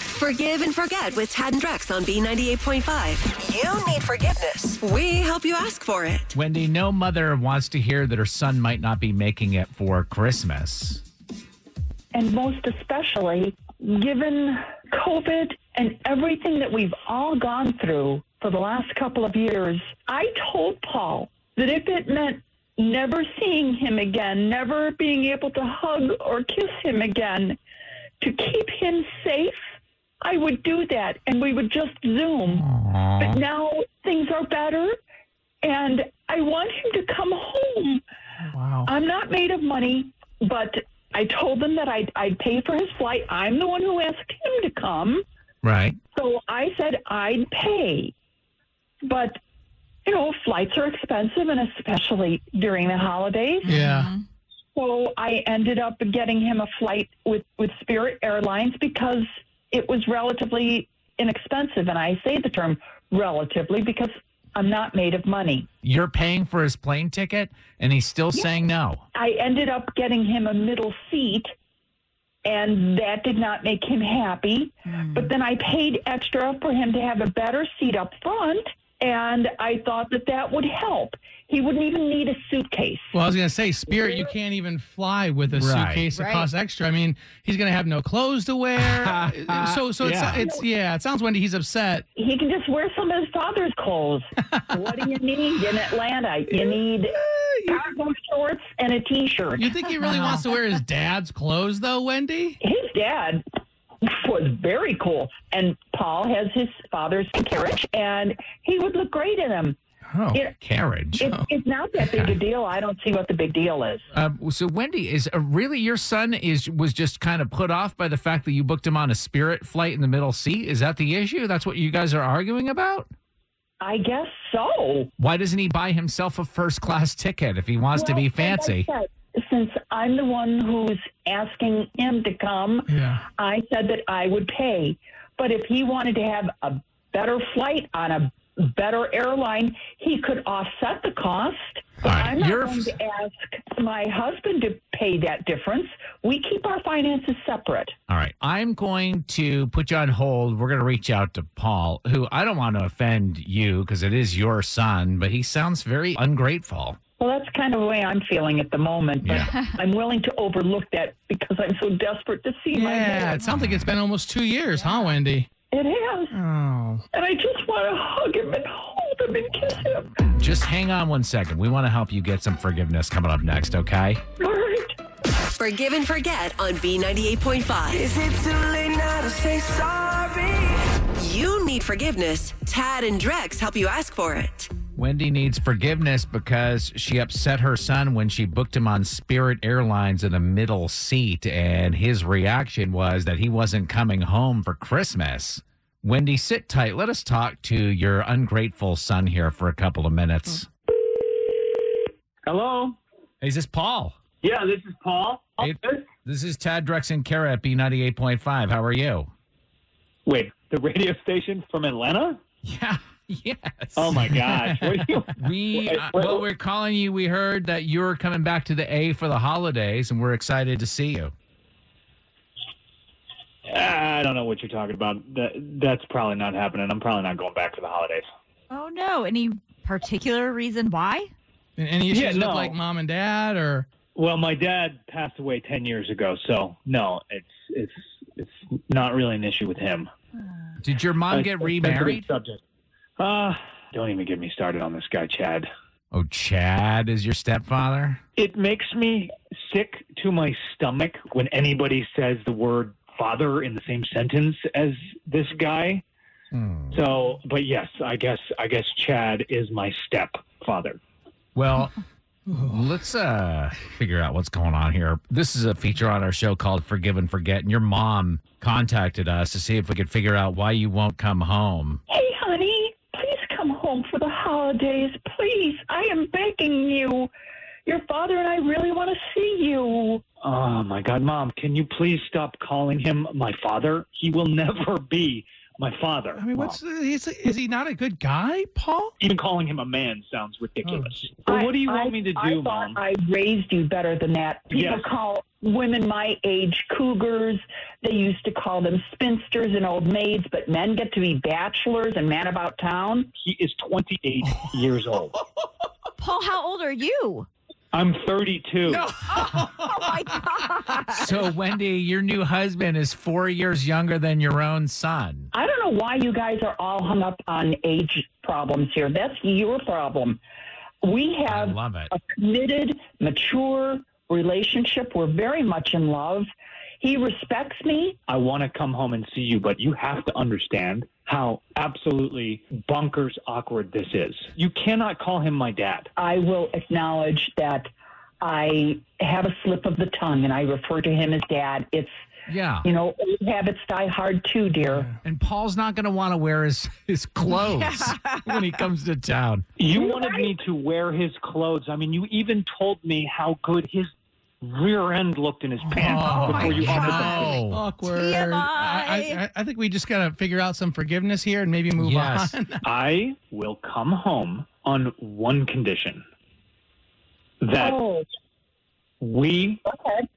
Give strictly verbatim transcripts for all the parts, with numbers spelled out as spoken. Forgive and Forget with Tad and Drex on B ninety-eight point five. You need forgiveness. We help you ask for it. Wendy, no mother wants to hear that her son might not be making it for Christmas. And most especially, given COVID and everything that we've all gone through for the last couple of years, I told Paul that if it meant never seeing him again, never being able to hug or kiss him again, to keep him safe, I would do that, and we would just Zoom. Aww. But now things are better, and I want him to come home. Wow. I'm not made of money, but I told them that I'd, I'd pay for his flight. I'm the one who asked him to come. Right. So I said I'd pay. But, you know, flights are expensive, and especially during the holidays. Yeah. Mm-hmm. So I ended up getting him a flight with, with Spirit Airlines because it was relatively inexpensive. And I say the term relatively because I'm not made of money. You're paying for his plane ticket and he's still yeah. saying no. I ended up getting him a middle seat and that did not make him happy. Mm. But then I paid extra for him to have a better seat up front. And I thought that that would help. He wouldn't even need a suitcase. Well, I was going to say, Spirit, you can't even fly with a right. suitcase. It right. costs extra. I mean, he's going to have no clothes to wear. so, so yeah. It's, it's, yeah, it sounds, Wendy, he's upset. He can just wear some of his father's clothes. What do you need in Atlanta? You need cargo shorts and a T-shirt. You think he really wants to wear his dad's clothes, though, Wendy? His dad was very cool. And Paul has his father's carriage, and he would look great in them. Oh, it, carriage. It, oh. It's not that big a deal. I don't see what the big deal is. Uh, so, Wendy, is uh, really your son is was just kind of put off by the fact that you booked him on a Spirit flight in the middle seat? Is that the issue? That's what you guys are arguing about? I guess so. Why doesn't he buy himself a first-class ticket if he wants well, to be fancy? Since I'm the one who's asking him to come, yeah. I said that I would pay. But if he wanted to have a better flight on a better airline, he could offset the cost. But right. I'm not You're... going to ask my husband to pay that difference. We keep our finances separate. All right. I'm going to put you on hold. We're going to reach out to Paul, who I don't want to offend you because it is your son, but he sounds very ungrateful. Well, that's kind of the way I'm feeling at the moment, but yeah. I'm willing to overlook that because I'm so desperate to see yeah, my dad. Yeah, it sounds like it's been almost two years, huh, Wendy? It has. Oh. And I just want to hug him and hold him and kiss him. Just hang on one second. We want to help you get some forgiveness coming up next, okay? All right. Forgive and Forget on B ninety-eight point five. Is it too late now to say sorry? You need forgiveness. Tad and Drex help you ask for it. Wendy needs forgiveness because she upset her son when she booked him on Spirit Airlines in the middle seat, and his reaction was that he wasn't coming home for Christmas. Wendy, sit tight. Let us talk to your ungrateful son here for a couple of minutes. Hello? Is this Paul? Yeah, this is Paul. Hey, this is Tad Drexen-Kera at B ninety-eight point five. How are you? Wait, the radio station from Atlanta? Yeah. Yes. Oh, my gosh. What are you, we, uh, well, we're calling you. We heard that you're coming back to the A for the holidays, and we're excited to see you. I don't know what you're talking about. That, that's probably not happening. I'm probably not going back for the holidays. Oh, no. Any particular reason why? Any issues yeah, no. with, like, mom and dad? Or Well, my dad passed away ten years ago, so, no, it's it's it's not really an issue with him. Did your mom get remarried? Subject. Uh, don't even get me started on this guy, Chad. Oh, Chad is your stepfather? It makes me sick to my stomach when anybody says the word father in the same sentence as this guy. Hmm. So, but yes, I guess I guess Chad is my stepfather. Well, Let's uh, figure out what's going on here. This is a feature on our show called Forgive and Forget, and your mom contacted us to see if we could figure out why you won't come home. Hey, honey, please come home for the holidays. Please, I am begging you. Your father and I really want to see you. Oh, my God, Mom, can you please stop calling him my father? He will never be my father. I mean, Mom. what's is, is he not a good guy, Paul? Even calling him a man sounds ridiculous. Oh. I, so what do you I, want me to do, I Mom? I thought I raised you better than that. People yes. call women my age cougars. They used to call them spinsters and old maids, but men get to be bachelors and man about town. He is twenty-eight years old. Paul, how old are you? I'm thirty-two. No. Oh, oh, my God. So, Wendy, your new husband is four years younger than your own son. I don't know why you guys are all hung up on age problems here. That's your problem. We have a committed, mature relationship. We're very much in love. He respects me. I want to come home and see you, but you have to understand how absolutely bonkers awkward this is. You cannot call him my dad. I will acknowledge that I have a slip of the tongue, and I refer to him as dad. It's, yeah. you know, old habits die hard too, dear. And Paul's not going to want to wear his, his clothes when he comes to town. You wanted me to wear his clothes. I mean, you even told me how good his rear end looked in his pants oh, before you offered that. Awkward. I, I, I think we just got to figure out some forgiveness here and maybe move yes. on. I will come home on one condition. That oh. we okay.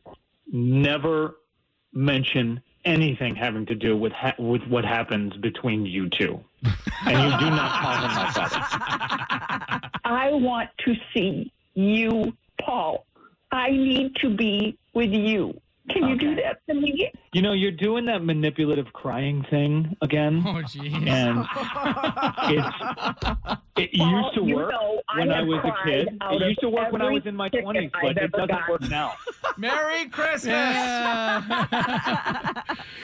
never mention anything having to do with ha with what happens between you two. And you do not call him my father. I want to see you, Paul. I need to be with you. Can okay. you do that for me? You know, you're doing that manipulative crying thing again. Oh, geez. And it's, it well, used to work know, when I, I was a kid. It used to work when I was in my twenties, but it doesn't got. work now. Merry Christmas! Yeah.